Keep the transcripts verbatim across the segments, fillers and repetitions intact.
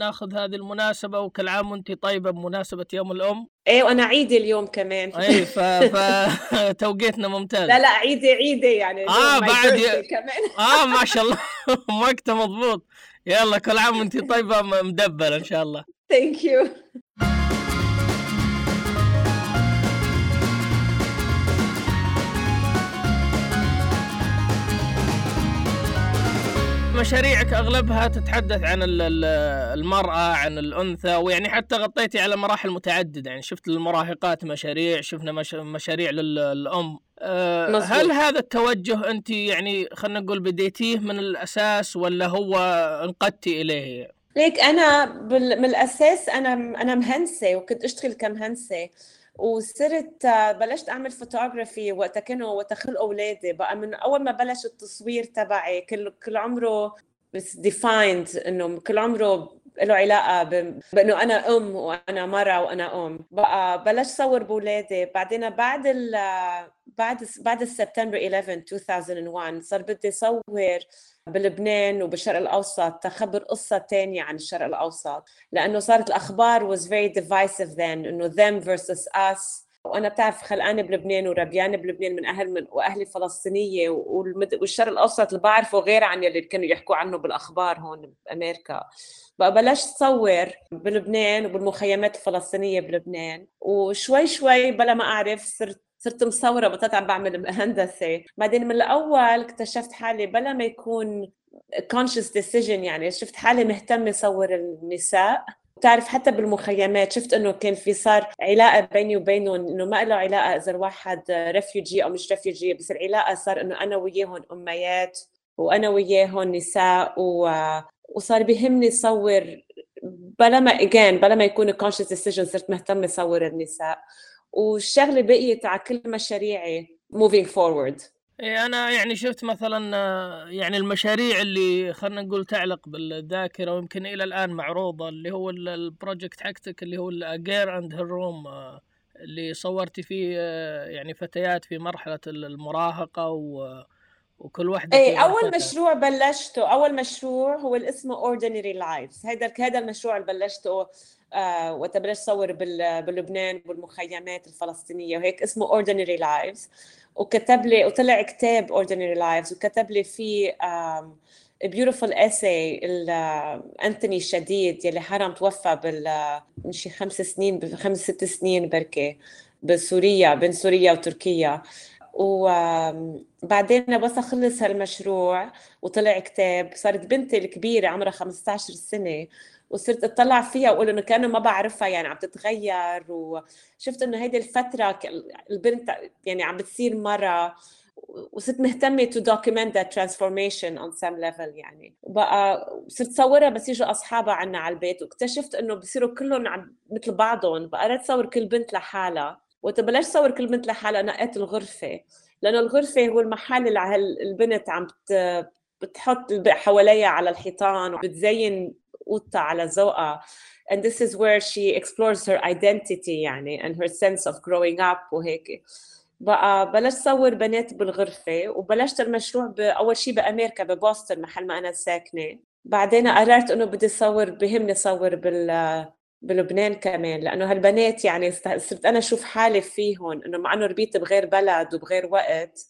ناخذ هذه المناسبة، وكل عام وانتي طيبة بمناسبة يوم الأم. ايه وانا عيدي اليوم كمان. ايه ف... فتوقيتنا ممتاز. لا لا عيدي عيدي يعني. اه بعد ي... كمان. اه ما شاء الله وقت مضبوط. يلا كل عام وانتي طيبة مدبلة ان شاء الله. Thank you. مشاريعك أغلبها تتحدث عن المرأة، عن الأنثى، ويعني حتى غطيتي على مراحل متعددة، يعني شفت للمراهقات مشاريع، شفنا مش... مشاريع للأم. أه هل هذا التوجه أنت يعني خلنا نقول بديتيه من الأساس ولا هو انقدتي إليه؟ ليك أنا بال... من الأساس أنا أنا مهندسة وكنت أشتغل كمهندسة، وصرت بلشت أعمل فوتوغرافي وقت كانوا وتخلق أولادي. بقى من أول ما بلش التصوير تبعي كل كل عمره بس ديفايند، إنه كل عمره له علاقة ب... بإنه أنا أم وأنا مرة وأنا أم. بقى بلش صور بولادي. بعدين بعد ال... بعد بعد سبتمبر أحد عشر ألفين وواحد صار بدي صور بلبنان وبالشرق الأوسط تخبر قصة تانية عن الشرق الأوسط، لأنه صارت الأخبار was very divisive then، إنه them versus us. وأنا بتعرف خلقانة بلبنان وربيانة بلبنان من أهل من وأهلي فلسطينية، والشرق الأوسط اللي بعرفه غير عن اللي كانوا يحكوا عنه بالأخبار هون بأمريكا. بقى بلشت صور بلبنان وبالمخيمات الفلسطينية بلبنان، وشوي شوي بلا ما أعرف صرت صرت مصورة، بطلت عم بعمل هندسة. بعدين من الأول اكتشفت حالي بلا ما يكون conscious decision، يعني شفت حالي مهتمة صور النساء. تعرف حتى بالمخيمات شفت إنه كان في صار علاقة بيني وبينهم، إنه ما له علاقة إذا الواحد ريفيوجي أو مش ريفيوجي، بس العلاقة صار إنه أنا وياهم أميات وأنا وياهم نساء، و... وصار بيهمني صور بلا ما again بلا ما يكون conscious decision. صرت مهتمة صور النساء، والشغلة بقيت على كل مشاريعي moving forward. أنا يعني شفت مثلا يعني المشاريع اللي خلنا نقول تعلق بالذاكرة ويمكن إلى الآن معروضة، اللي هو البروجكت حقتك اللي هو Girl in Her Room اللي صورتي فيه يعني فتيات في مرحلة المراهقة و وكل واحدة. ايه اول مشروع بلشته، اول مشروع هو الاسم Ordinary Lives. هذا هذا المشروع اللي بلشته آه وتبلش صور باللبنان والمخيمات الفلسطينية وهيك، اسمه Ordinary Lives. وكتب لي وطلع كتاب Ordinary Lives، وكتب لي فيه آه beautiful essay أنتوني شديد يلي حرام توفى بال من شي خمس سنين ب خمس ست سنين بركة بسوريا، بين سوريا وتركيا. وبعدين بس أخلص هالمشروع وطلع كتاب. صارت بنتي الكبيرة عمرها خمسة عشر سنة، وصرت أطلع فيها وأقول إنه كأنه ما بعرفها، يعني عم تتغير، وشفت إنه هيدي الفترة البنت يعني عم بتصير مرة، وصرت مهتمة to document that transformation on some level يعني. وبقى صرت صورها بس يجوا أصحابها عنا على البيت، واكتشفت إنه بصيروا كلهم مثل بعضهم. بقى رأيت صور كل بنت لحالها، وتبلش صور كل بنت لحالها. نقيت الغرفة، لأنه الغرفة هو المحل اللي البنت عم بتحط حواليها على الحيطان وبتزين أوضتها على ذوقها. And this is where she explores her identity يعني and her sense of growing up وهيك. بقى بلشت صور بنات بالغرفة، وبلشت المشروع بأول شيء بأمريكا ببوسطن محل ما أنا ساكنة. بعدين قررت إنه بدي صور، بهمني صور بال بلبنان كمان، لأنه هالبنات يعني صرت أنا أشوف حالي فيهم، إنه مع إنه ربيت بغير بلد وبغير وقت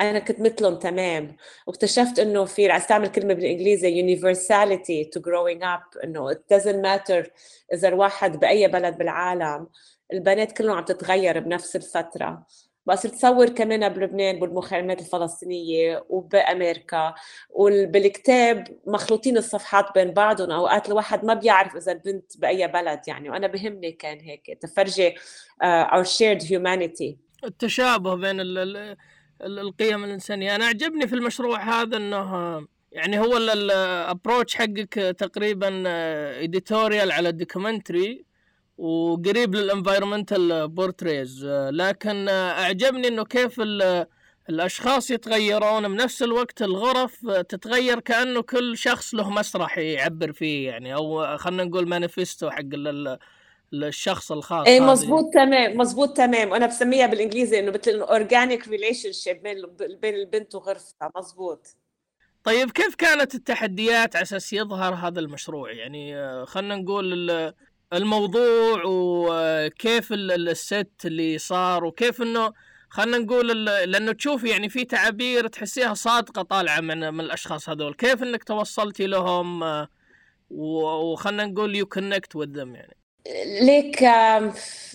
أنا كنت مثلهم تمام. واكتشفت إنه في عم استعمل كلمة بالإنجليزي universality to growing up، إنه it doesn't matter إذا الواحد بأي بلد بالعالم، البنات كلهم عم تتغير بنفس الفترة. بقى صرت صور كمان بلبنان بالمخيمات الفلسطينية وبأمريكا، وبالكتاب مخلوطين الصفحات بين بعضهم. أوقات الواحد ما بيعرف إذا البنت بأي بلد يعني، وأنا بهمني كان هيك تفرجي our shared humanity، التشابه بين ال القيم الإنسانية. أنا عجبني في المشروع هذا أنه يعني هو الابروتش حقك تقريبا إديتوريال على الدوكومنتري وقريب للانفايرمنتال بورتريز، لكن أعجبني أنه كيف الأشخاص يتغيرون بنفس الوقت، الغرف تتغير كأنه كل شخص له مسرح يعبر فيه يعني، أو خلنا نقول مانيفستو حق الشخص الخاص. اي مزبوط تمام، مزبوط تمام. وانا بسميها بالانجليزي انه مثل اورجانيك ريليشن شيب بين البنت وغرفتها. مزبوط. طيب كيف كانت التحديات عساس يظهر هذا المشروع؟ يعني خلنا نقول الموضوع وكيف الست اللي صار وكيف انه خلنا نقول لانه تشوف يعني في تعابير تحسيها صادقة طالعة من من الاشخاص هذول، كيف انك توصلتي لهم وخلنا نقول يو كونكت وذ ذم يعني؟ ليك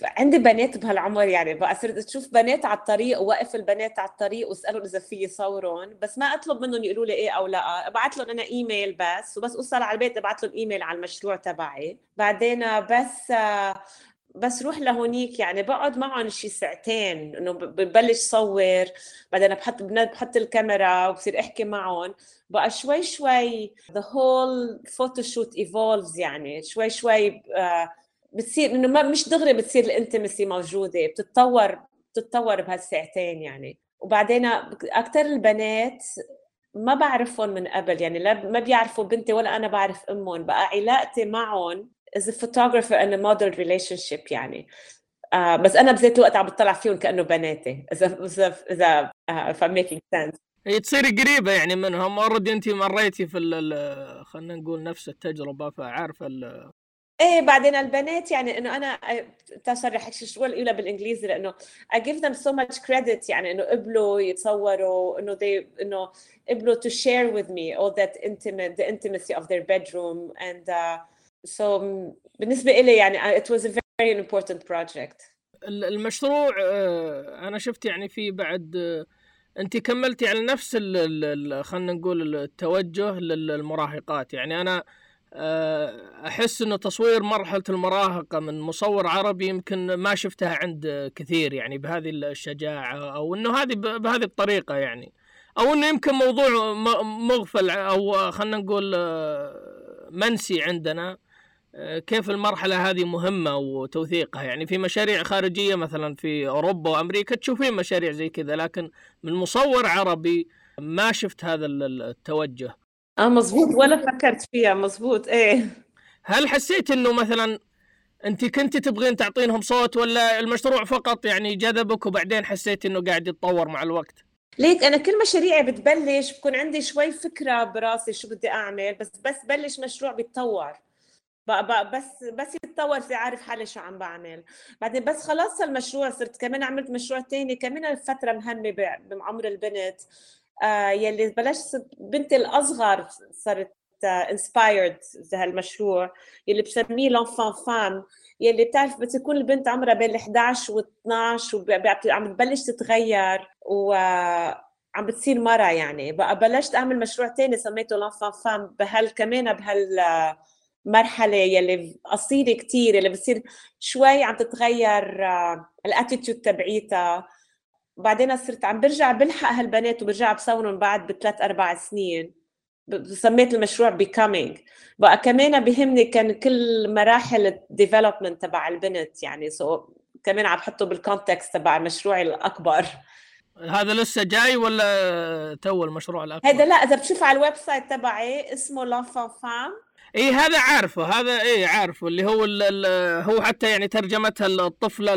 عندي بنات بهالعمر، يعني بقى صرت تشوف بنات على الطريق، ووقف البنات على الطريق واسألهم إذا في صورهم، بس ما أطلب منهم يقولوا لي إيه أو لا، ابعت لهم أنا إيميل بس، وبس أوصل على البيت ابعت لهم إيميل على المشروع تبعي، بعدين بس بس روح لهونيك. يعني بقعد معهم شي ساعتين، إنه ببلش صور، بعدين بحط بحط الكاميرا وبصير أحكي معهم، بقى شوي شوي the whole photoshoot evolves. يعني شوي شوي بتصير انه ما مش دغري بتصير الانتمسي موجوده، بتتطور بتتطور بهالساعتين يعني. وبعدين اكثر البنات ما بعرفهم من قبل، يعني لا ما بيعرفوا بنتي ولا انا بعرف امهم، بقى علاقتي معهم is a photographer and a model relationship يعني. آه بس انا بذات الوقت عم بطلع فيهم كانه بناتي، اذا اذا اذا if I'm making sense. هي تصيري قريبه يعني منهم اوريدي، انت مريتي في خلينا نقول نفس التجربه فعارفه ال... ايه. بعدين البنات يعني انه انا تصرح شو الاولى بالانجليزي، لانه I give them so much credit، يعني انه قبلوا يتصوروا، انه they انه قبلوا to share with me all that intimate the intimacy of their bedroom and uh, so بالنسبه لي يعني it was a very important project. المشروع انا شفت يعني في بعد انت كملتي على نفس خلينا نقول التوجه للمراهقات، يعني انا أحس أنه تصوير مرحلة المراهقة من مصور عربي يمكن ما شفتها عند كثير، يعني بهذه الشجاعة أو أنه هذه بهذه الطريقة يعني، أو أنه يمكن موضوع مغفل أو خلنا نقول منسي عندنا كيف المرحلة هذه مهمة وتوثيقها. يعني في مشاريع خارجية مثلا في أوروبا وأمريكا تشوفين مشاريع زي كذا، لكن من مصور عربي ما شفت هذا التوجه. اه مزبوط، ولا فكرت فيها. مزبوط ايه. هل حسيت انه مثلا انت كنت تبغين تعطينهم صوت، ولا المشروع فقط يعني جذبك وبعدين حسيت انه قاعد يتطور مع الوقت؟ ليك انا كل مشاريعي بتبلش بكون عندي شوي فكره براسي شو بدي اعمل، بس بس بلش مشروع بيتطور، بس بس يتطور، في عارف حالي شو عم بعمل. بعدين بس خلاص المشروع صرت كمان عملت مشروع تاني كمان فتره مهمه بعمر البنت، آه يلي بلشت بنتي الأصغر صارت آه inspired بهالمشروع يلي بسميه L'Enfant-Femme، يلي بتعرف بتكون البنت عمرها بين احدعش واثنعش وعم تبلش تتغير وعم بتصير مرة. يعني بقى بلشت أعمل مشروع تاني سميته L'Enfant-Femme بهال كمان بهالمرحلة يلي أصيلة كتير، يلي بتصير شوي عم تتغير آه الاتيتيود تبعيتها. بعدين صرت عم برجع بلحق هالبنات وبرجع بصورهم بعد بثلاث أربع سنين، سميت المشروع Becoming. بقى كمان بهمني كان كل مراحل الديفلوبمنت تبع البنت يعني، سو كمان عم بحطه بالكونتكست تبع مشروعي الأكبر. هذا لسه جاي ولا تو المشروع الأكبر؟ هذا لا، إذا بتشوف على الويب سايت تبعي اسمه L'Enfant-Femme. إيه هذا عارفه، هذا إيه عارفه اللي هو هو حتى يعني ترجمتها الطفلة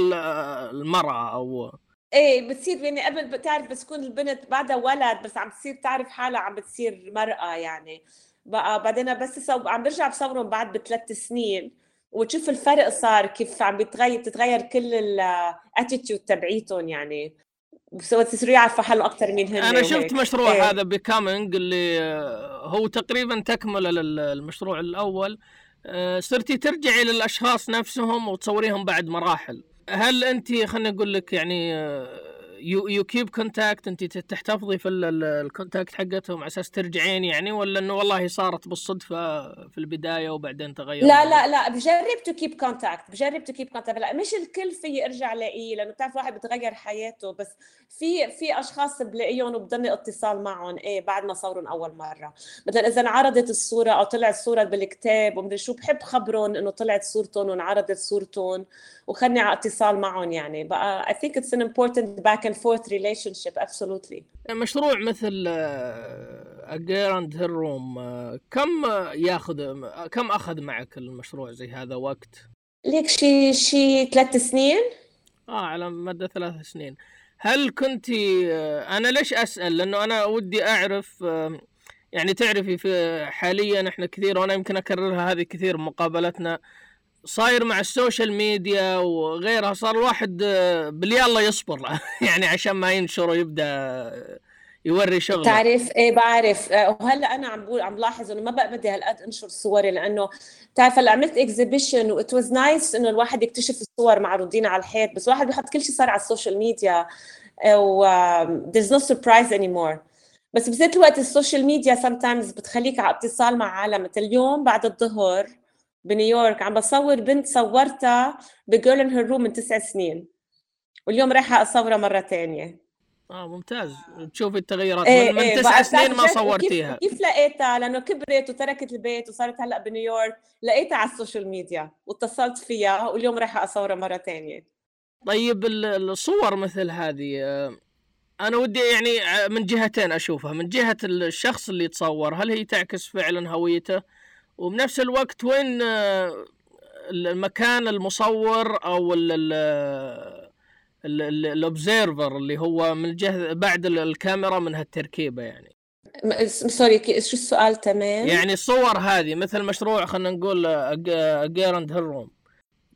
المرأة أو ايه. بتصير يعني قبل بتعرف بتكون البنت بعدها ولد، بس عم تصير تعرف حالها عم بتصير مرأة يعني. بقى بعدين بس صوب عم برجع بصورهم بعد بثلاث سنين وتشوف الفرق صار كيف عم بتغير بتتغير كل الاتيتيود تبعيتهم يعني، وسوت تسريع على فحل اكثر من هن. انا شفت مشروع إيه. هذا Becoming اللي هو تقريبا تكمله للمشروع الاول، صرتي ترجعي للاشخاص نفسهم وتصوريهم بعد مراحل. هل أنت خلنا أقول لك يعني يو يو كيب كونتاكت، أنت تحتفظي في الكونتاكت حقتهم على أساس ترجعين يعني، ولا إنه والله صارت بالصدفة في البداية وبعدين تغير؟ لا لا لا، بجرب تو كيب كونتاكت، بجرب تو كيب كونتاكت. لا مش الكل في أرجع لاقيه، لأنه بتعرف واحد بتغير حياته، بس في في أشخاص بلاقيهم وبضلني اتصال معهم إيه بعد ما صورهم أول مرة. مثلا إذا عرضت الصورة أو طلعت صورة بالكتاب ومدري شو، بحب خبرهم إنه طلعت صورتهم وانعرضت صورتهم وخلني على اتصال معهم يعني. بقى I think it's an important back and forth relationship absolutely. مشروع مثل A Girl in Her Room كم ياخذ كم اخذ معك المشروع زي هذا وقت؟ ليك شي شي ثلاث سنين، اه على مدى ثلاث سنين. هل كنتي، انا ليش اسال لانه انا ودي اعرف يعني تعرفي في حاليا احنا كثير، وانا يمكن اكررها هذه كثير مقابلتنا، صاير مع السوشيال ميديا وغيرها صار الواحد باليلا يصبر يعني عشان ما ينشر ويبدا يوري شغله. تعرف ايه بعرف. وهلا انا عم بقول عم لاحظ انه ما بقى بدي هالقد انشر صوري، لانه تعرف هلا عملت اكزيبيشن وات واز نايس انه الواحد يكتشف الصور معروضين على الحيط، بس الواحد بيحط كل شيء صار على السوشيال ميديا و there's no surprise anymore. بس بذات الوقت السوشيال ميديا sometimes بتخليك على اتصال مع عالم. مثل اليوم بعد الظهر بنيويورك عم بصور بنت صورتها بجيرل إن هير روم من تسع سنين، واليوم رايحة أصورها مرة تانية. آه ممتاز، تشوفي التغيرات إيه من, إيه من تسع سنين ما صورتيها. كيف, كيف لقيتها؟ لأنه كبرت وتركت البيت وصارت هلأ بنيويورك، لقيتها على السوشيال ميديا واتصلت فيها واليوم رايحة أصورها مرة تانية. طيب الصور مثل هذه أنا ودي يعني من جهتين أشوفها، من جهة الشخص اللي يتصور هل هي تعكس فعلا هويته، وبنفس الوقت وين المكان المصور أو الأوبزيرفر اللي هو من الجهة بعد الكاميرا من هالتركيبة يعني. سوري شو السؤال؟ تمام. يعني الصور هذه مثل مشروع خلنا نقول Girl in Her Room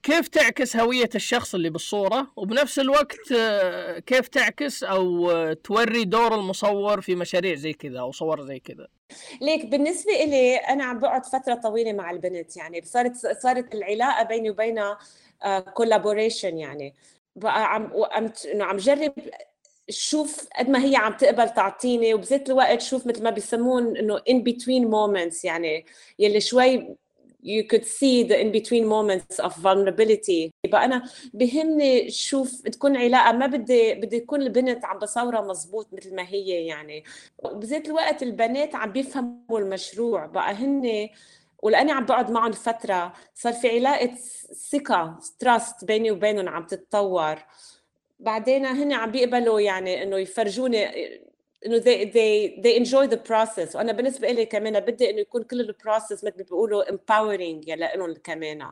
كيف تعكس هوية الشخص اللي بالصورة، وبنفس الوقت كيف تعكس أو توري دور المصور في مشاريع زي كذا أو صور زي كذا؟ ليك بالنسبة إلي أنا عم بقعد فترة طويلة مع البنت، يعني صارت صارت العلاقة بيني وبينها كولابوريشن، يعني عم إنه عم جرب شوف قد ما هي عم تقبل تعطيني، وبذات الوقت شوف مثل ما بيسمون إنه in between moments، يعني يلي شوي you could see the in between moments of vulnerability. يبقى أنا بهمني شوف تكون علاقة، ما بدي بدي تكون البنت عم بصورها مزبوط مثل ما هي يعني. بذات الوقت البنات عم بيفهموا المشروع بقى هن، ولأني عم بقعد معهم فترة صار في علاقة ثقة trust بيني وبينهم عم تتطور. بعدين هن عم بيقبلوا يعني إنه يفرجوني إنه they they they enjoy the process، وأنا بالنسبة إلي كمان بدي إنه يكون كل البروسيس مثل بيقولوا empowering يعني لإنهم كمان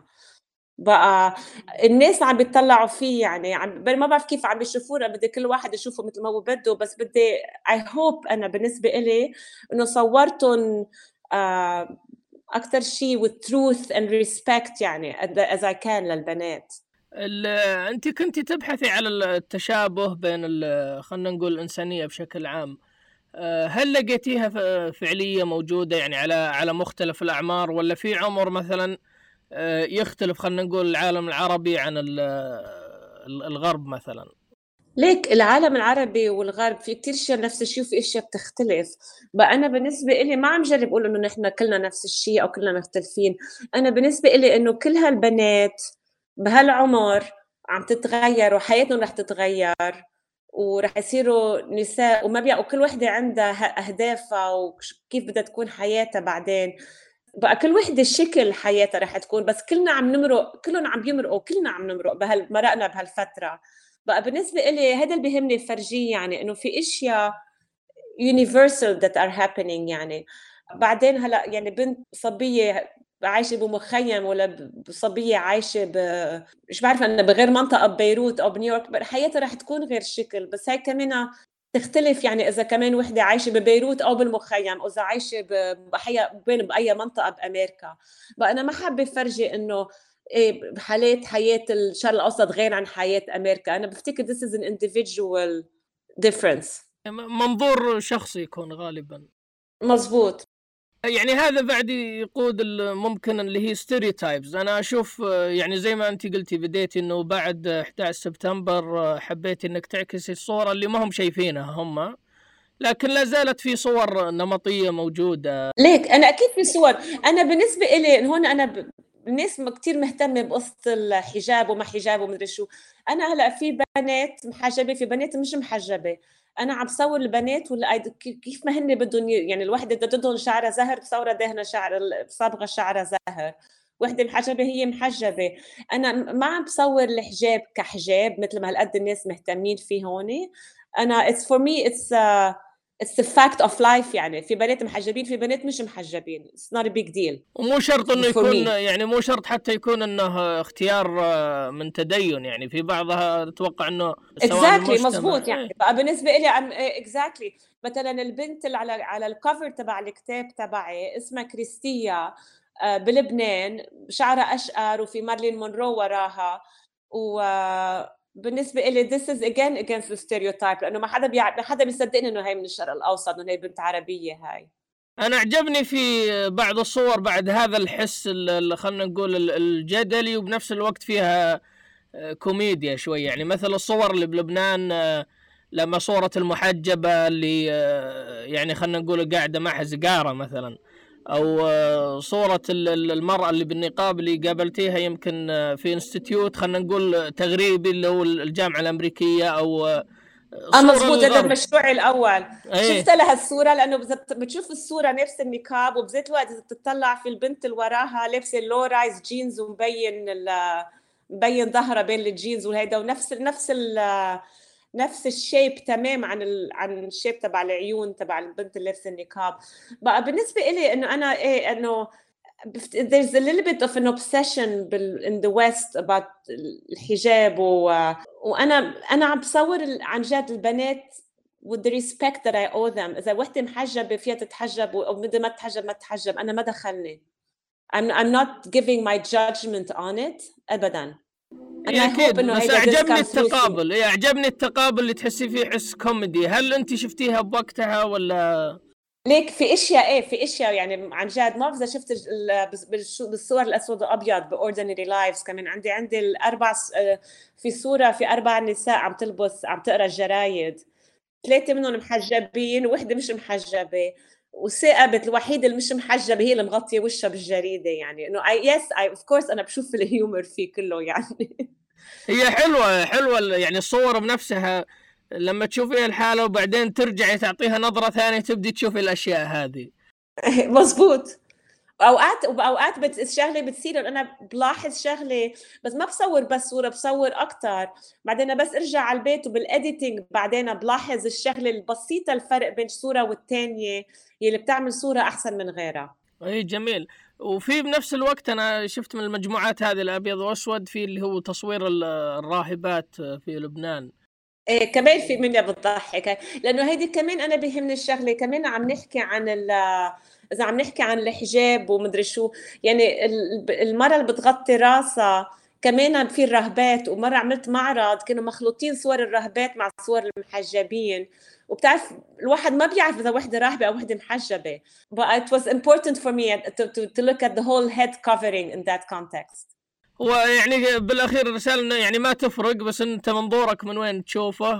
بقى الناس عم بيطلعوا فيه يعني. عم ما بعرف كيف عم بيشوفونا، بدي كل واحد يشوفه مثل ما هو بده، بس بدي I hope أنا بالنسبة إلي إنه صورتهم أكتر شيء with truth and respect يعني as I can للبنات. أنت كنت تبحثي على التشابه بين خلنا نقول الإنسانية بشكل عام، هل لقيتيها فعلية موجودة يعني على على مختلف الأعمار، ولا في عمر مثلا يختلف خلنا نقول العالم العربي عن الغرب مثلا؟ ليك العالم العربي والغرب في كتير شيء نفس الشيء وفي اشياء بتختلف. بقى انا بالنسبه إلي ما عم جرب اقول انه نحن كلنا نفس الشيء او كلنا مختلفين، انا بالنسبه إلي انه كل هالبنات بهالعمر عم تتغير وحياتهم رح تتغير ورح يصيروا نساء وما بيع، وكل وحده عندها اهدافها وكيف بدها تكون حياتها بعدين. بقى كل وحده شكل حياتها رح تكون، بس كلنا عم نمرق كلهم عم يمرقوا كلنا عم نمرق بهالمرقنا بهالفتره. بقى بالنسبه إلي هذا اللي بيهمني فرجيه، يعني انه في اشياء universal that are happening يعني. بعدين هلا يعني بنت صبيه عايشه بمخيم ولا صبيه عايشه ب مش بعرفه انا بغير منطقه ببيروت او بنيويورك، حياتها رح تكون غير شكل. بس هي كمان تختلف يعني اذا كمان وحده عايشه ببيروت او بالمخيم او اذا عايشه بحياه وين باي منطقه بامريكا. بقى انا ما حابه فرجي انه ايه حالات حياه الشرق الاوسط غير عن حياه امريكا. انا بفتكر this is an individual difference، منظور شخصي يكون غالبا. مزبوط. يعني هذا بعد يقود ممكن اللي هي ستيريوتايبز. انا اشوف يعني زي ما انت قلتي بديتي انه بعد أحد عشر سبتمبر حبيتي انك تعكسي الصوره اللي ما هم شايفينها هم، لكن لا زالت في صور نمطيه موجوده. ليك انا اكيد في صور، انا بالنسبه لي هون انا ب... الناس كتير مهتمة بقصة الحجاب وما حجاب ومدري شو. أنا هلأ في بنات محجبة في بنات مش محجبة، أنا عم صور البنات ولا كيف ما هن بدهم يعني. الوحدة بدهم شعرها زهر بصورة دهنة شعر صبغة شعرها زهر، وحدة محجبة هي محجبة. أنا ما عم بصور الحجاب كحجاب مثل ما هالقد الناس مهتمين فيه هون. أنا it's for me it's It's the fact of life. يعني في بنات محجبين في بنات مش محجبين. It's not a big deal. ومو شرط إنه يكون يعني مو شرط حتى يكون إنه اختيار من تدين يعني في بعضها تتوقع إنه. Exactly مظبوط يعني. بالنسبة إلي عم exactly مثلاً البنت اللي على على الكفر تبع الكتاب تبعي اسمها كريستيا بلبنان شعرها أشقر وفي مارلين مونرو وراها و. بالنسبة إلي this is again against the stereotype لأنه ما حدا بيع... ما حدا بيصدقني إنه هاي من الشرق الأوسط إنه هاي بنت عربية هاي. أنا عجبني في بعض الصور بعد هذا الحس اللي خلنا نقول الجدلي وبنفس الوقت فيها كوميديا شوي يعني مثل الصور اللي بلبنان لما صورة المحجبة اللي يعني خلنا نقول قاعدة مع حزقارة مثلا أو صورة المرأة اللي بالنقاب اللي قابلتيها يمكن في انستيتيوت خلنا نقول تغريبي اللي هو الجامعة الأمريكية أو أنا مظبوط هذا المشروع الأول أيه. شفت لها الصورة لأنه بتشوف الصورة نفس النقاب وبذات الوقت إذا بتطلع في البنت اللي وراها لابسة لو رايز جينز ومبين مبين ظهرها بين الجينز وهيدا ونفس نفس نفس الشيب تمام عن ال... عن الشيب تبع العيون تبع البنت اللي لابسه النقاب. بقى بالنسبه إلي انه انا ايه انه there's a little bit of an obsession in the west about الحجاب و... وانا انا عم بصور عن جد البنات with the respect that I owe them. اذا وحده محجبه فيها تتحجب او بدها ما تتحجب ما تتحجب انا ما دخلني. I'm I'm not giving my judgment on it ابدا. أكيد بس أعجبني التقابل إيه أعجبني التقابل اللي تحسي فيه حس كوميدي. هل أنت شفتيها بوقتها ولا ليك في إشياء إيه في إشياء يعني عن جد ما إذا شفت بالصور الأسود والأبيض بOrdinary Lives كمان عندي عندي الأربع في صورة في أربع نساء عم تلبس عم تقرأ الجرايد ثلاثة منهم محجبين وواحدة مش محجبة وثائبت الوحيدة اللي مش محجبة هي اللي مغطية وشها بالجريدة يعني إنه I yes I of course أنا بشوف الهيومر فيه كله يعني هي حلوة حلوة يعني الصور بنفسها لما تشوفيها الحالة وبعدين ترجعي تعطيها نظرة ثانية تبدي تشوفي الأشياء هذه مزبوط. أوقات وأوقات الشغلة بتصير أنا بلاحظ شغلة بس ما بصور بس صورة بصور أكتر بعدين بس أرجع على البيت وبالإديتينج بعدين بلاحظ الشغلة البسيطة الفرق بين صورة والتانية يلي بتعمل صورة أحسن من غيرها. أي جميل. وفي بنفس الوقت أنا شفت من المجموعات هذه الأبيض وأسود في اللي هو تصوير الراهبات في لبنان إيه كمان في منها بتضحك لأنه هيدي كمان أنا بيهمني الشغلة كمان عم نحكي عن ال إذا عم نحكي عن الحجاب ومدري شو يعني المرأة اللي بتغطي راسها كمان في الرهبات. ومرة عملت معرض كانوا مخلوطين صور الرهبات مع صور المحجبين وبتعرف الواحد ما بيعرف إذا وحدة راهبة أو وحدة محجبة. But it was important for me to, to, to look at the whole head covering in that context. ويعني بالأخير الرسالة يعني ما تفرق بس أنت منظورك من وين تشوفه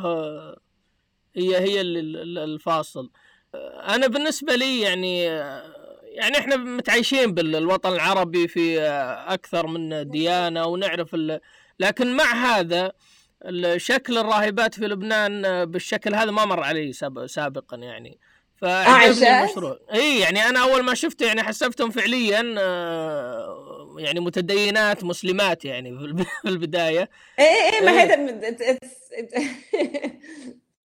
هي هي الفاصل. أنا بالنسبة لي يعني يعني إحنا متعايشين بالوطن العربي في أكثر من ديانة ونعرف ال... لكن مع هذا شكل الراهبات في لبنان بالشكل هذا ما مر علي سابقا يعني فعجبني المشروع. إيه يعني أنا أول ما شفته يعني حسبتهم فعليا يعني متدينات مسلمات يعني في البداية إيه إيه ما هذا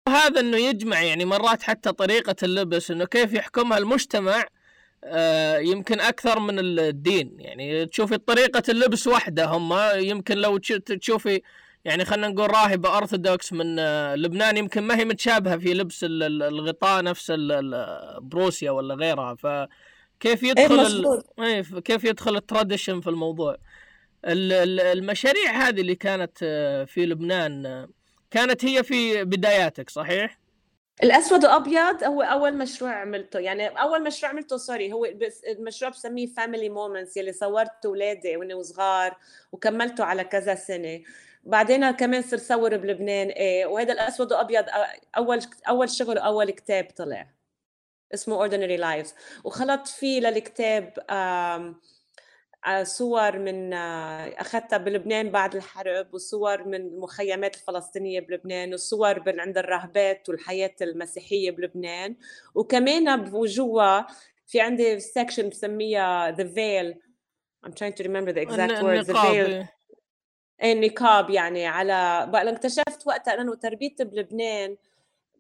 هذا انه يجمع يعني مرات حتى طريقة اللبس انه كيف يحكمها المجتمع آه يمكن اكثر من الدين يعني تشوفي طريقة اللبس واحدة هم يمكن لو تشوفي يعني خلنا نقول راهبة أرثوذكس من آه لبنان يمكن ما هي متشابهة في لبس الغطاء نفس بروسيا ولا غيرها فكيف يدخل إيه ال... كيف يدخل التراديشن في الموضوع. المشاريع هذه اللي كانت في لبنان كانت هي في بداياتك صحيح؟ الأسود وأبيض هو أول مشروع عملته يعني أول مشروع عملته سوري هو المشروع بسميه Family Moments يلي صورت أولادي وأنا صغار وكملته على كذا سنة بعدين كمان صرت صور بلبنان إيه وهذا الأسود وأبيض أول أول شغل أول كتاب طلع اسمه Ordinary Lives وخلطت فيه للكتاب صور من أخذتها بلبنان بعد الحرب وصور من المخيمات الفلسطينية بلبنان وصور من عند الرهبات والحياة المسيحية بلبنان وكمان بوجوه في عندي سكشن بسميها The Veil I'm trying to remember the exact word The Veil النقاب يعني على بقى اكتشفت وقتها أنه تربيتي بلبنان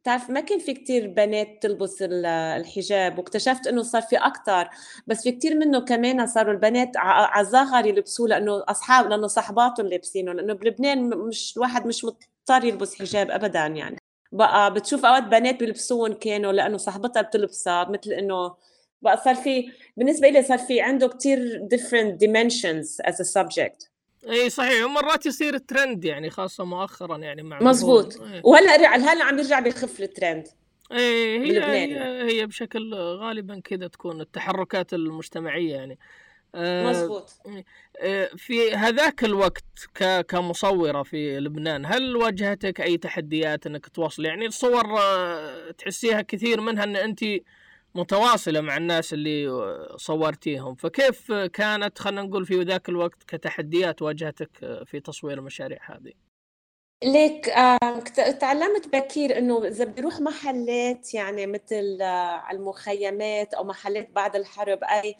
بتعرف ما كان في كتير بنات تلبس الحجاب، واكتشفت انه صار في اكتر، بس في كتير منه كمان صاروا البنات عالظاهر يلبسوه لانه اصحاب لانه صاحباتهم لابسينه، لانه بلبنان مش الواحد مش مضطر يلبس حجاب ابدا. يعني بقى بتشوف اوقات بنات بيلبسون كانوا لانه صاحبتها بتلبسها، مثل انه بقى صار في بالنسبه لي صار في عنده كتير different dimensions as a subject. اي صحيح، ومرات يصير الترند يعني خاصه مؤخرا يعني مع مزبوط. وهلا هلا عم يرجع بيخف الترند. اي هي, هي هي بشكل غالبا كذا تكون التحركات المجتمعيه يعني. آه مزبوط. آه في هذاك الوقت كمصوره في لبنان، هل واجهتك اي تحديات انك توصل يعني الصور؟ آه تحسيها كثير منها ان انت متواصلة مع الناس اللي صورتيهم، فكيف كانت خلنا نقول في ذاك الوقت كتحديات واجهتك في تصوير المشاريع هذه؟ ليك آه تعلمت بكير انه اذا بدي اروح محلات يعني مثل آه المخيمات او محلات بعد الحرب، اي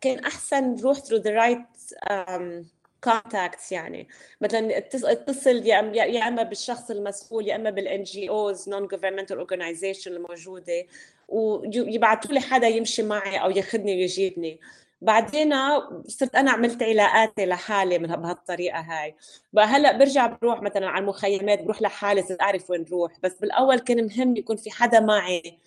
كان احسن روح through the right um, contacts، يعني مثلا اتصل يا اما بالشخص المسؤول يا اما بالان جي اوز نون جوفرمنتال اورجانيزيشن الموجوده، ويبعثوا لي حدا يمشي معي او ياخذني ويجيبني. بعدين صرت انا عملت علاقاتي لحالي من بهالطريقه هاي. بقى هلا برجع بروح مثلا على المخيمات بروح لحالي، صرت اعرف وين بروح، بس بالاول كان مهم يكون في حدا معي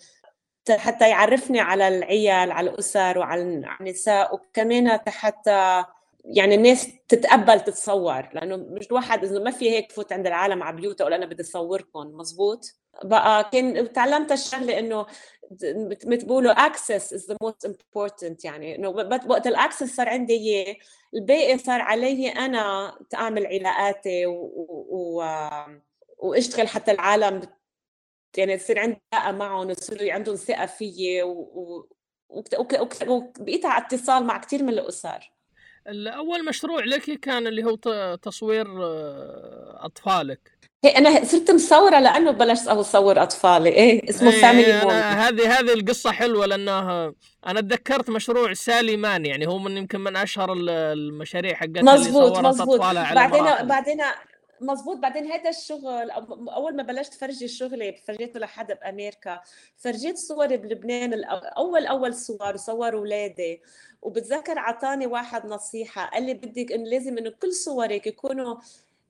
حتى يعرفني على العيال على الاسر وعلى النساء، وكمان حتى يعني الناس تتقبل تتصور، لانه مش واحد اذا ما في هيك فوت عند العالم على بيوته ولا انا بدي اصوركم. مزبوط. بقى كان تعلمت الشغله انه مثل بيقولوا اكسس از ذا موست امبورتنت، يعني انه وقت الاكسس صار عندي اياه، الباقي صار علي انا اعمل علاقاتي و... و... واشتغل حتى العالم يعني تصير عندي ثقه معهم، يصيروا عندهم ثقه فيي، وبقيت على اتصال مع كثير من الاسر. الأول مشروع لك كان اللي هو تصوير أطفالك. أنا صرت مصورة لأنه بلشت أصور أطفالي. إيه اسمه فاميلي مول. هذه هذه القصة حلوة لأنها أنا تذكرت مشروع سالي مان، يعني هو من يمكن من أشهر المشاريع حقتها اللي صورت أطفالها على بعدين مراحل. بعدين مزبوط. بعدين هذا الشغل أول ما بلشت فرجي شغلي فرجيته لحد بأمريكا، فرجيت صوري بلبنان أول أول صور وصور أولادي، وبتذكر عطاني واحد نصيحة قال لي بدك إن لازم إنه كل صورك يكونوا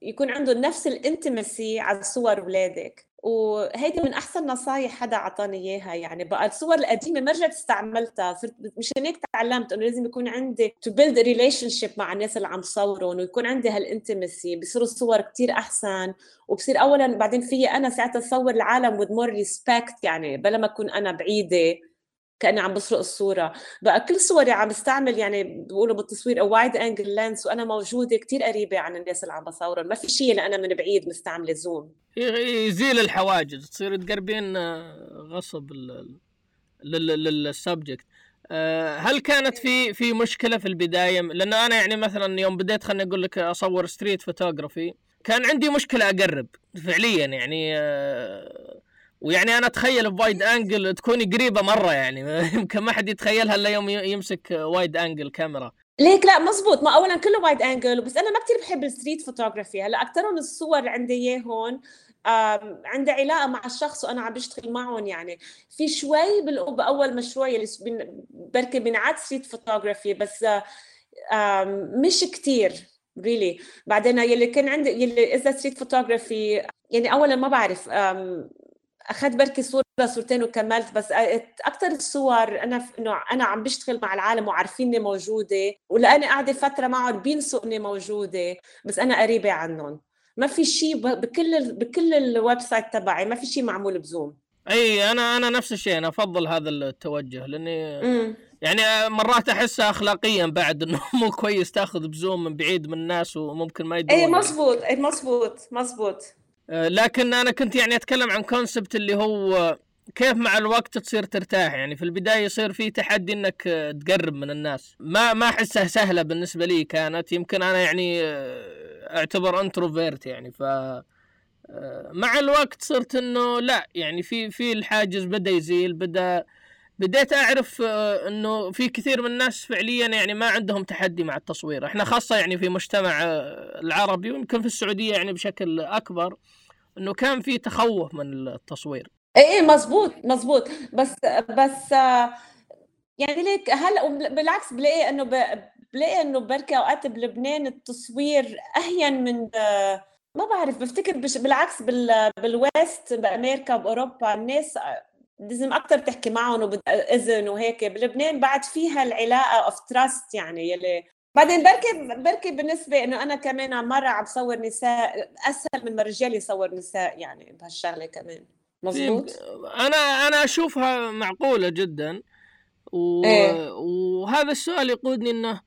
يكون عندهم نفس الانتمسي على صور أولادك، وهيدي من أحسن نصايح حدا عطاني إياها. يعني بقى الصور القديمة ما رجعت استعملتها، صرت مش هيك تعلمت إنه لازم يكون عندي to build a relationship مع الناس اللي عم صورون ويكون عندي هالانتمسي، بيصيروا الصور كتير أحسن، وبصير أولاً بعدين فيي أنا ساعتها أصور العالم with more respect، يعني بلا ما أكون أنا بعيدة كأني عم بسرق الصورة. بقى كل صوري عم بستعمل يعني بقولوا بالتصوير wide angle lens، وأنا موجودة كتير قريبة عن الناس اللي عم بصورهم، ما في شيء لأنا من بعيد مستعملة زوم، يزيل الحواجز، تصير تقربين غصب للسبجكت. هل كانت في في مشكلة في البداية؟ لأن أنا يعني مثلا يوم بديت خلني أقول لك أصور ستريت فوتوغرافي كان عندي مشكلة أقرب فعليا يعني، ويعني أنا أتخيل بوايد أنجل تكوني قريبة مرة، يعني يمكن ما حد يتخيلها إلا يوم يمسك وايد أنجل كاميرا. ليك لا مزبوط، ما أولاً كله وايد أنجل، بس أنا ما كتير بحب الستريت فوتوغرافي. هلا أكترهم الصور عندي إياه هون عندي علاقة مع الشخص وأنا عم بشتغل معهم، يعني في شوي بالأول مشروع اللي بركي بنعاد ستريت فوتوغرافي بس مش كتير really. بعدين يلي كان عندي يلي إذا ستريت فوتوغرافي يعني أولاً ما بعرف أخذت بركي صورة صورتين وكملت، بس أكتر الصور أنا إنه أنا عم بشتغل مع العالم وعارفيني موجودة، ولأني قاعدة فترة معهم بينسوا إني موجودة، بس أنا قريبة عنهم. ما في شيء بكل بكل الويب سايت تبعي ما في شيء معمول بزوم. أي أنا أنا نفس الشيء، أنا أفضل هذا التوجه لأني م. يعني مرات أحسها أخلاقيا بعد إنه مو كويس تأخذ بزوم من بعيد من الناس وممكن ما يدرون. أي مزبوط، أي مزبوط مزبوط. لكن أنا كنت يعني أتكلم عن كونسبت اللي هو كيف مع الوقت تصير ترتاح. يعني في البداية يصير فيه تحدي إنك تقرب من الناس، ما ما أحسها سهلة بالنسبة لي كانت، يمكن أنا يعني أعتبر انتروفيرت يعني. ف مع الوقت صرت إنه لا يعني في في الحاجز بدأ يزيل، بدأ بديت أعرف إنه في كثير من الناس فعليا يعني ما عندهم تحدي مع التصوير. إحنا خاصة يعني في مجتمع العربي ويمكن في السعودية يعني بشكل أكبر إنه كان في تخوف من التصوير. ايه مظبوط مظبوط. بس بس آه، يعني ليك هلا وبال- بالعكس بلاقي انه ب- بلاقي انه بركة اوقات بلبنان التصوير اهين من آه، ما بعرف، بفتكر بش- بالعكس بال- بالويست بامريكا باوروبا الناس آه، لازم اكثر تحكي معهم وبتاذن وهيك. بلبنان بعد فيها العلاقه اوف تراست يعني يلي بعدين بركي بركي بالنسبه انه انا كمان مره عم صور نساء اسهل من ما الرجال يصور نساء يعني بهالشغله كمان. مزبوط انا انا اشوفها معقوله جدا. و... إيه؟ وهذا السؤال يقودني انه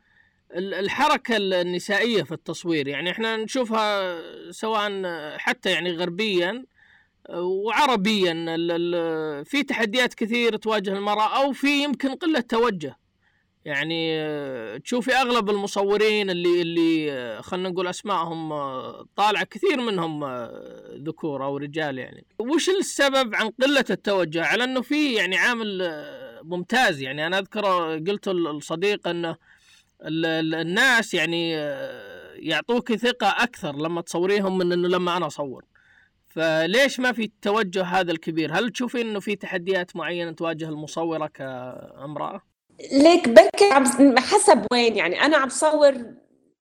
الحركه النسائيه في التصوير، يعني احنا نشوفها سواء حتى يعني غربيا وعربياً في تحديات كثير تواجه المرأة أو في يمكن قلة توجه. يعني تشوفي أغلب المصورين اللي اللي خلنا نقول أسمائهم طالعة كثير منهم ذكور أو رجال، يعني وش السبب عن قلة التوجه؟ على أنه في يعني عامل ممتاز، يعني أنا أذكر قلت للصديق أنه الناس يعني يعطوك ثقة أكثر لما تصوريهم من أنه لما أنا أصور، فليش ما في التوجه هذا الكبير؟ هل تشوفين انه في تحديات معينه تواجه المصوره كامراه؟ ليك بركي عم حسب وين، يعني انا عم صور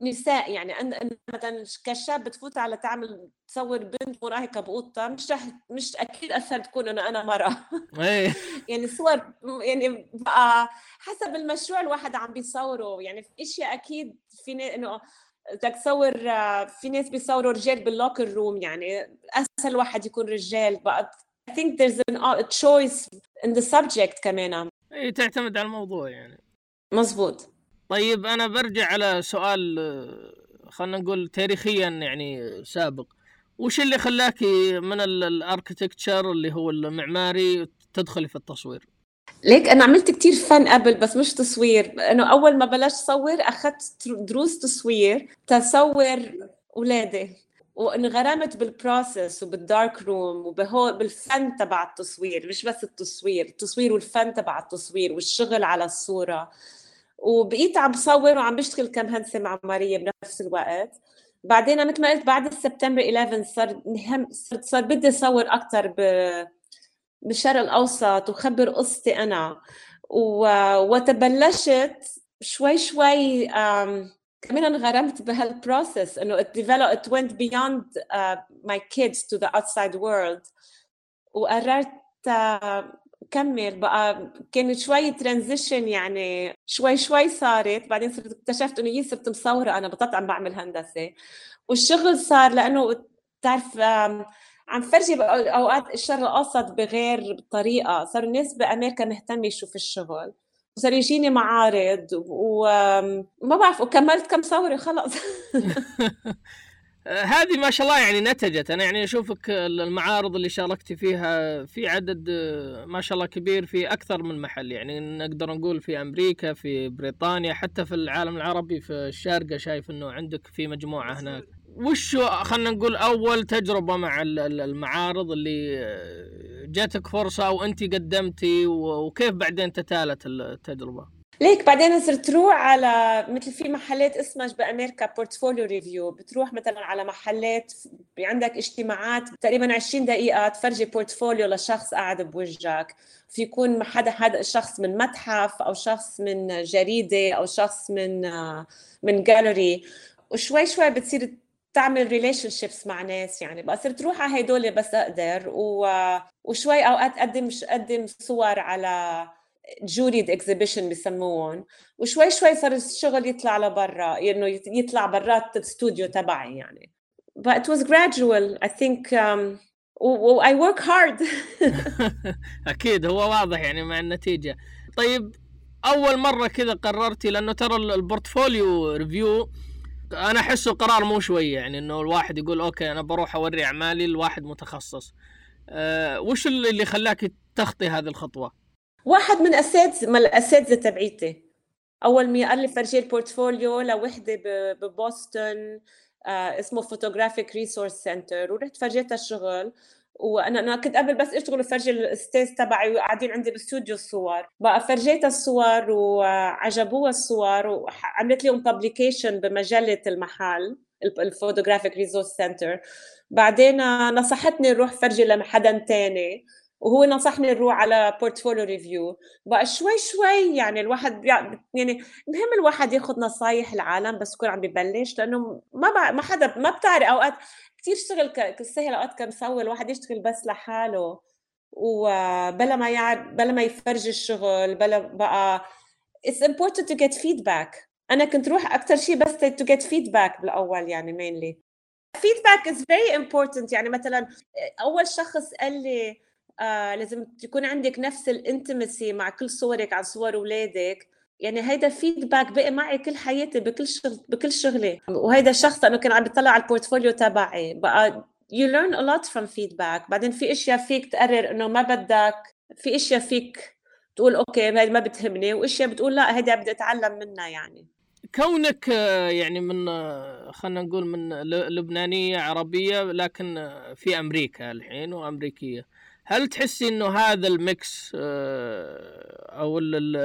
نساء، يعني انا مثلا كشاب بتفوت على تعمل تصور بنت مراهقه بقطه مش رح مش اكيد اسهل تكون انه انا مراه يعني صور يعني بقى حسب المشروع الواحد عم بيصوره، يعني في اشياء اكيد في انه بدك تصور، في ناس بيصوروا رجال باللوكر روم يعني اسهل واحد يكون رجال. بقى I think there's a choice in the subject كمان، اي تعتمد على الموضوع يعني. مزبوط. طيب انا برجع على سؤال خلنا نقول تاريخيا يعني سابق، وش اللي خلاكي من الاركتكتشر اللي هو المعماري تدخلي في التصوير؟ ليك أنا عملت كتير فن قبل بس مش تصوير، أنه أول ما بلشت صور أخذت دروس تصوير تصور أولادي، وأنه غرامت بالبروسس وبالدارك روم وبالفن تبع التصوير، مش بس التصوير التصوير والفن تبع التصوير والشغل على الصورة. وبقيت عم صور وعم بشتغل كمهندسة معمارية بنفس الوقت. بعدين أنا كما قلت بعد السبتمبر الحادي عشر صار صار, صار بدي أصور أكتر ب بالشرق الأوسط وخبر قصتي أنا، وتبلشت شوي شوي كمان انغرمت بهالبروسس إنه it developed it went beyond uh, my kids to the outside world، وقررت uh, كمل بقى. كانت شوي transition يعني شوي شوي صارت. بعدين صرت اكتشفت إنه يي صرت مصورة أنا بطلت عم بعمل هندسة، والشغل صار لأنه تعرف um, عم فرجي اوقات الشرق الاوسط بغير طريقه. صار الناس بامريكا مهتمه يشوف الشغل وصار يجيني معارض وما بعرف، وكملت كم صوري خلاص. هذه ما شاء الله يعني نتجت. انا يعني اشوفك المعارض اللي شاركتي فيها في عدد ما شاء الله كبير في اكثر من محل، يعني نقدر نقول في امريكا في بريطانيا حتى في العالم العربي في الشارقه، شايف انه عندك في مجموعه هناك. وش خلنا نقول أول تجربة مع المعارض اللي جاتك فرصة وأنتي قدمتي، وكيف بعدين تتالت التجربة؟ ليك بعدين صرت روح على مثل في محلات اسمها بأمريكا بورتفوليو ريفيو، بتروح مثلا على محلات عندك اجتماعات تقريبا عشرين دقيقة تفرجي بورتفوليو لشخص قاعد بوجهك، في يكون حدا هذا الشخص من متحف أو شخص من جريدة أو شخص من من جاليري، وشوي شوي بتصير تعمل relationships مع ناس. يعني بقى صرت روح على هيدول بس أقدر و... وشوي أوقات أقدم أقدم صور على جوريد إكزيبيشن بسموهن، وشوي شوي صار الشغل يطلع لبرا، إنه يعني يطلع برات الاستوديو تبعي يعني. But it was gradual I think um... I work hard. أكيد هو واضح يعني مع النتيجة. طيب أول مرة كذا قررتي، لأنه ترى البورتفوليو ريفيو أنا أحسه قرار مو شوية، يعني إنه الواحد يقول أوكي أنا بروح أوري أعمالي لواحد متخصص. أه وش اللي خلاك تخطي هذه الخطوة؟ واحد من أساتذة من الأساتذة تبعيتي أول ما قال لي فرجي البورتفوليو لوحدة ببوسطن آه اسمه فوتوغرافيك ريسورس سنتر، ورحت فرجيت الشغل. وانا انا كنت قبل بس اشتغل فرجي الاستاذ تبعي وقاعدين عندي بالاستوديو الصور، بقى فرجيت الصور وعجبوها الصور وعملت لهم بابليكيشن بمجله المحل الفوتوغرافيك ريسورس سنتر. بعدين نصحتني نروح فرجي لحدا تاني وهو نصحني نروح على بورتفوليو ريفيو. بقى شوي شوي يعني الواحد بيع... يعني مهم الواحد ياخذ نصايح العالم بس يكون عم ببلش، لانه ما بع... ما حدا ما بتعرف. اوقات كثير اشتغل كالسهل، اوقات كمسوي الواحد يشتغل بس لحاله وبلا ما يعد بلا ما يفرج الشغل بلا بقى. It's important to get feedback. انا كنت روح اكثر شيء بس to get feedback بالاول، يعني mainly feedback is very important. يعني مثلا اول شخص قال لي آه لازم تكون عندك نفس الانتمسي مع كل صورك عن صور أولادك، يعني هيدا فيدباك بقى معي كل حياتي بكل شغل بكل شغلي. وهيدا الشخص أنه كان عم بيطلع على البورتفوليو تبعي، بقى you learn a lot from feedback. بعدين في إشياء فيك تقرر أنه ما بدك، في إشياء فيك تقول أوكي هيدا ما بتهمني، وإشياء بتقول لا هيدا بدي أتعلم منها. يعني كونك يعني من خلنا نقول من لبنانية عربية لكن في أمريكا الحين وأمريكية، هل تحسي إنه هذا الميكس أو ال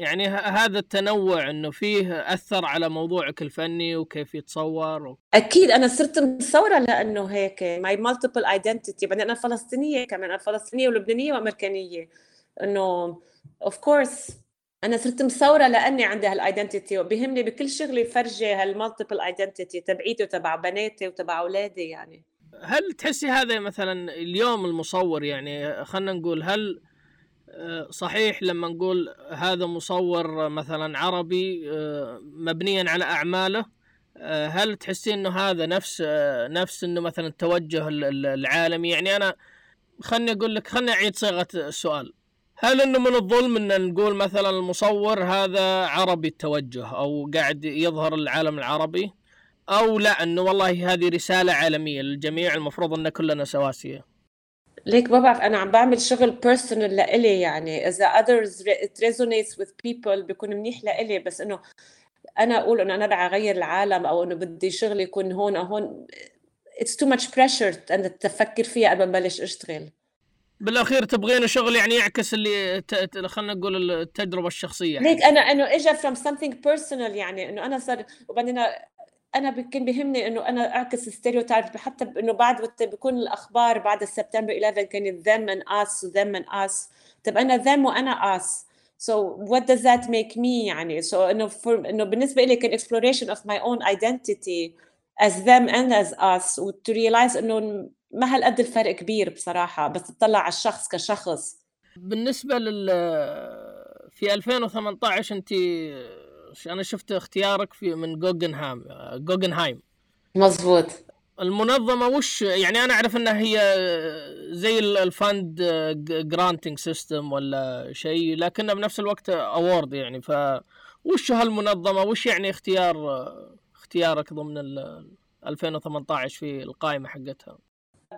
يعني هذا التنوع إنه فيه أثر على موضوعك الفني وكيف يتصور و... أكيد أنا صرت متصورة لأنه هيك my multiple identity. بعدين أنا فلسطينية كمان، أنا فلسطينية ولبنانية وأمريكانية، إنه of course أنا صرت متصورة لأني عندي هالidentity وبيهمني بكل شغلي فرجي هالmultiple identity تبعيتي وتبع بناتي وتبع أولادي. يعني هل تحسي هذا مثلا اليوم المصور، يعني خلنا نقول هل صحيح لما نقول هذا مصور مثلا عربي مبنيا على أعماله، هل تحسي انه هذا نفس نفس انه مثلا التوجه العالمي؟ يعني انا خلني اقول لك، خلني اعيد صيغة السؤال، هل انه من الظلم ان نقول مثلا المصور هذا عربي التوجه او قاعد يظهر العالم العربي، أو لا أنه والله هذه رسالة عالمية للجميع المفروض أن كلنا سواسية؟ ليك ما بعرف، أنا عم بعمل شغل personal لإلي، يعني إذا others it resonates with people بيكون منيح لإلي، بس أنه أنا أقول أنه أنا بدي أغير العالم أو أنه بدي شغل يكون هون أو هون it's too much pressure أن تفكر فيها قبل ما بلش أشتغل. بالأخير تبغين شغل يعني يعكس اللي ت... خلنا نقول التجربة الشخصية. ليك أنا أنه إجا from something personal، يعني أنه أنا صار وبعدين أنا كان بيهمني إنه أنا أعكس الستيريوتايب، حتى إنه بعد وقت بيكون الأخبار بعد سبتمبر إحدى عشر كانت them and us them and us. طب أنا them وأنا us so what does that make me؟ يعني so إنه for إنه بالنسبة لي كان exploration of my own identity as them and as us و to realize إنه ما هالقد الفرق كبير بصراحة، بس تطلع على الشخص كشخص. بالنسبة لل في ألفين وثمانية عشر أنت أنا شفت اختيارك في من جوجنهام جوجنهايم مظبوط. المنظمة وش يعني؟ أنا أعرف أنها هي زي الفند جرانتينج سيستم ولا شيء، لكنها بنفس الوقت أورد، يعني فوش هالمنظمة؟ وش يعني اختيار اختيارك ضمن ألفين وثمانية عشر في القائمة حقتها؟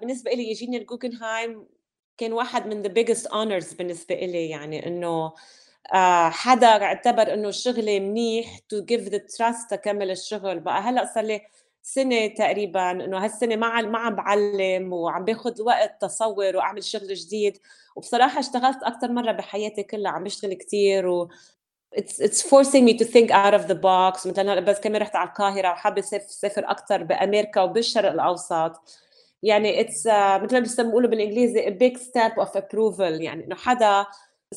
بالنسبة إلي يجيني الجوجنهايم كان واحد من the biggest honors بالنسبة إلي، يعني أنه آه حدا اعتبر انه شغلي منيح to give the trust تكمل الشغل. بقى هلا صار لي سنه تقريبا انه هالسنه ما ما عم بعلم وعم باخذ وقت تصور واعمل شغل جديد، وبصراحه اشتغلت اكثر مره بحياتي كلها، عم بشتغل كثير و it's it's forcing me to think out of the box. مثلا بس كمان رحت على القاهره وحابه اسافر اكثر بامريكا وبالشرق الاوسط، يعني it's آه مثل ما بيسموه بالانجليزي a big step of approval، يعني انه حدا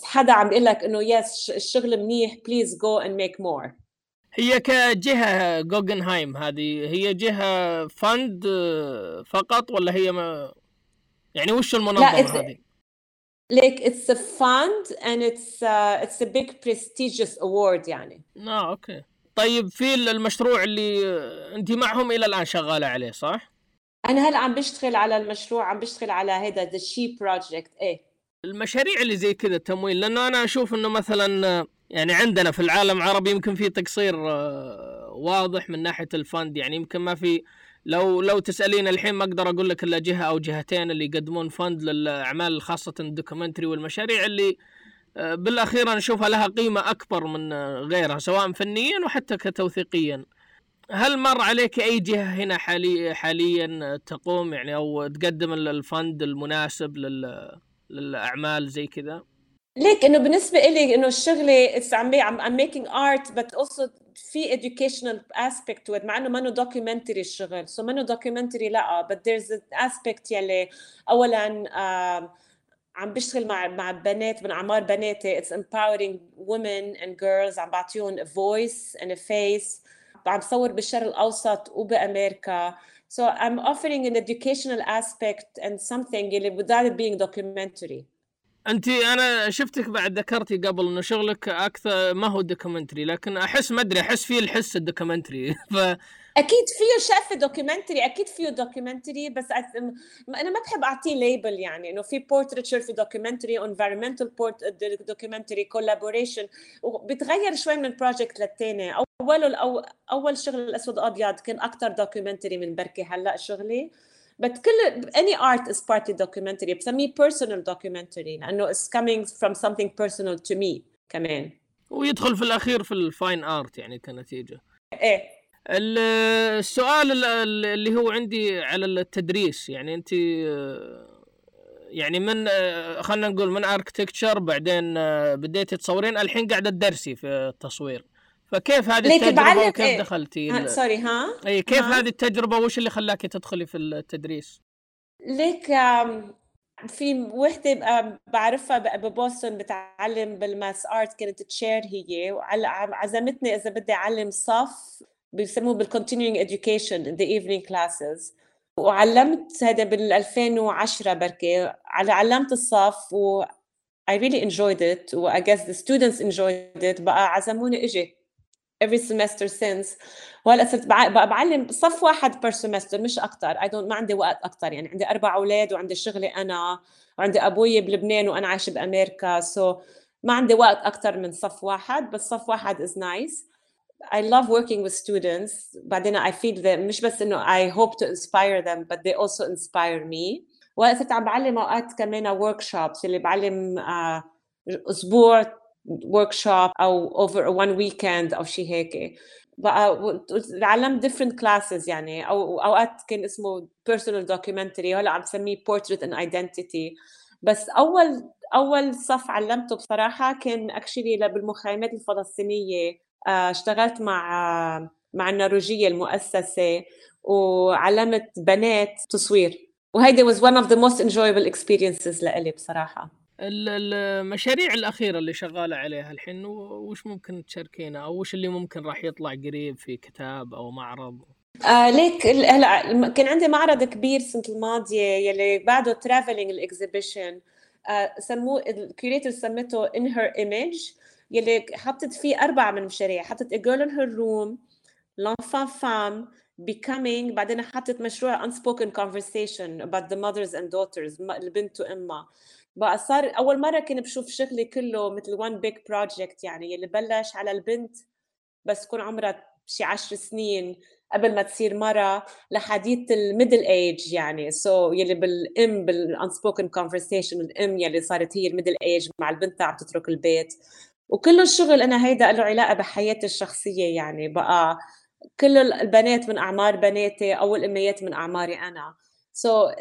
حدا عم يقول لك انه يس الشغل منيح بليز جو اند ميك مور. هي كجهه جوجنهايم هذه هي جهه فند فقط ولا هي ما يعني وش المنظمه هذه؟ ليك اتس ا فند اند اتس اتس ا بيج بريستيجيوس اوورد يعني. اه اوكي. طيب في المشروع اللي انت معهم الى الان شغاله عليه صح؟ انا هلا عم بشتغل على المشروع، عم بشتغل على هذا ذا شي بروجكت. ايه المشاريع اللي زي كذا التمويل، لأنه أنا أشوف أنه مثلا يعني عندنا في العالم العربي يمكن في تقصير واضح من ناحية الفند، يعني يمكن ما في، لو لو تسألين الحين ما أقدر أقول لك إلا جهة أو جهتين اللي يقدمون فند للأعمال الخاصة الدوكومنتري والمشاريع اللي بالأخير نشوفها لها قيمة أكبر من غيرها سواء فنيا وحتى كتوثيقيا. هل مر عليك أي جهة هنا حالي حاليا تقوم يعني أو تقدم الفند المناسب لل للأعمال زي كذا؟ ليك إنه بالنسبة إلي إنه الشغلة it's I'm I'm making art but also في educational aspect with، مع إنه ما إنه documentary الشغل، so ما إنه documentary لا، but there's an aspect يلي أولاً uh, عم بشتغل مع مع بنات من اعمار بناتي. It's empowering women and girls. عم بعطيهم a voice and a face. عم بصور بالشرق الاوسط وبامريكا. So I'm offering an educational aspect and something اللي without being documentary. أنت أنا شفتك بعد ذكرتي قبل إنه شغلك أكثر ما هو دوكيومنتري، لكن أحس ما أدري أحس فيه الحس الدوكيومنتري. ف... أكيد فيه شاف دوكيومنتري، أكيد فيه دوكيومنتري، بس أنا ما بحب أعطيه ليبل، يعني إنه في بورتريتشر، في دوكيومنتري، انفيرمنتال بورت دوكيومنتري، كولابوريشن، وبتغير شوي من بروجكت للتاني. أول أو أول شغل الأسود أبيض كان أكتر دوكيومنتري من بركي هلأ شغلي. But any art is partly documentary. بسميه personal documentary لأنه it's coming from something personal to me كمان. ويدخل في الأخير في الفاين آرت يعني كنتيجة. إيه. السؤال اللي هو عندي على التدريس، يعني أنت يعني من خلنا نقول من architecture بعدين بديتي تصورين، الحين قاعدة تدرسي في التصوير. فكيف هذه التجربة وكيف إيه؟ دخلتي ها سوري ها أي كيف ها؟ هذه التجربة وش اللي خلاكي تدخلي في التدريس؟ لك في وحدة بعرفها ببوسطن بتعلم بالماس آرت، كانت تشير هي وعزمتني إذا بدي أعلم صف بيسموه بالcontinuing education in the evening classes، وعلمت هذا بالألفين وعشرة بركي، علمت الصف و I really enjoyed it و I guess the students enjoyed it. بقى عزموني إجي every semester since. وهلأ صرت بعلم صف واحد per semester مش أكتر. I don't ما عندي وقت أكتر، يعني عندي أربع أولاد وعندي شغلي أنا وعندي أبوي بلبنان وأنا عايشة بأمريكا، so ما عندي وقت أكتر من صف واحد. بس صف واحد is nice. I love working with students. بعدين I feel them مش بس إنه I hope to inspire them but they also inspire me. وقت عم بعلم أوقات كمان workshops اللي بعلم uh, أسبوع workshop أو over one weekend أو شيء هيك. علمت different classes يعني، أو أوقات كان اسمه personal documentary هلا عم بسميه portrait and identity. بس أول أول صف علمته بصراحة كان actually بالمخيمات الفلسطينية. uh, اشتغلت مع uh, مع النرويجية المؤسسة وعلمت بنات تصوير، وهيدا was one of the most enjoyable experiences لإلي بصراحة. المشاريع الأخيرة اللي شغالة عليها الحين وش ممكن تشاركينا، أو وش اللي ممكن راح يطلع قريب في كتاب أو معرض؟ آه ليك هلا كان عندي معرض كبير سنة الماضية يلي بعده traveling الإكزيبيشن، آه سموه الكوريتور سمته in her image، يلي حطت فيه أربعة من مشاريع. حطت a girl in her room، L'Enfant-Femme، Becoming، بعدين حطت مشروع Unspoken Conversation about the mothers and daughters، البنت وإمها. بقى صار أول مرة كنت بشوف شغلي كله مثل one big project، يعني اللي بلش على البنت بس تكون عمرها شي عشر سنين قبل ما تصير مرة لحديث الميدل ايج، يعني سو so يلي بالام بالunspoken conversation الام يلي صارت هي الميدل ايج مع البنت عم تترك البيت. وكل الشغل أنا هيدا له علاقة بحياتي الشخصية، يعني بقى كل البنات من أعمار بناتي أو الأميات من أعماري أنا. so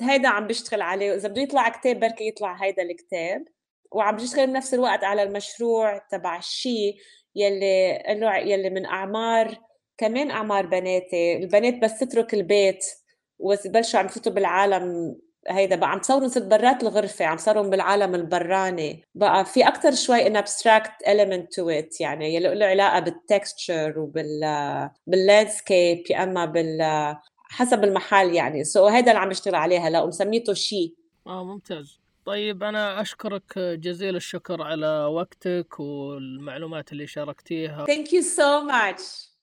هيدا عم بشتغل عليه، إذا بده يطلع كتاب بركي يطلع هيدا الكتاب. وعم بشتغل بنفس الوقت على المشروع تبع الشيء يلي يلي من أعمار كمان أعمار بناتي، البنات بس تترك البيت وبلشوا عم يفوتوا بالعالم. هيدا بقى عم تصورهم ست برات الغرفة، عم صارهم بالعالم البراني. بقى في أكتر شوي إن abstract element to it، يعني يلي له علاقة بالtexture وبال بالlandscape يا أما بال حسب المحل يعني. سو so هيدا اللي عم بشتغل عليها لو مسميته شيء. آه ممتاز. طيب أنا أشكرك جزيل الشكر على وقتك والمعلومات اللي شاركتيها. Thank you so much.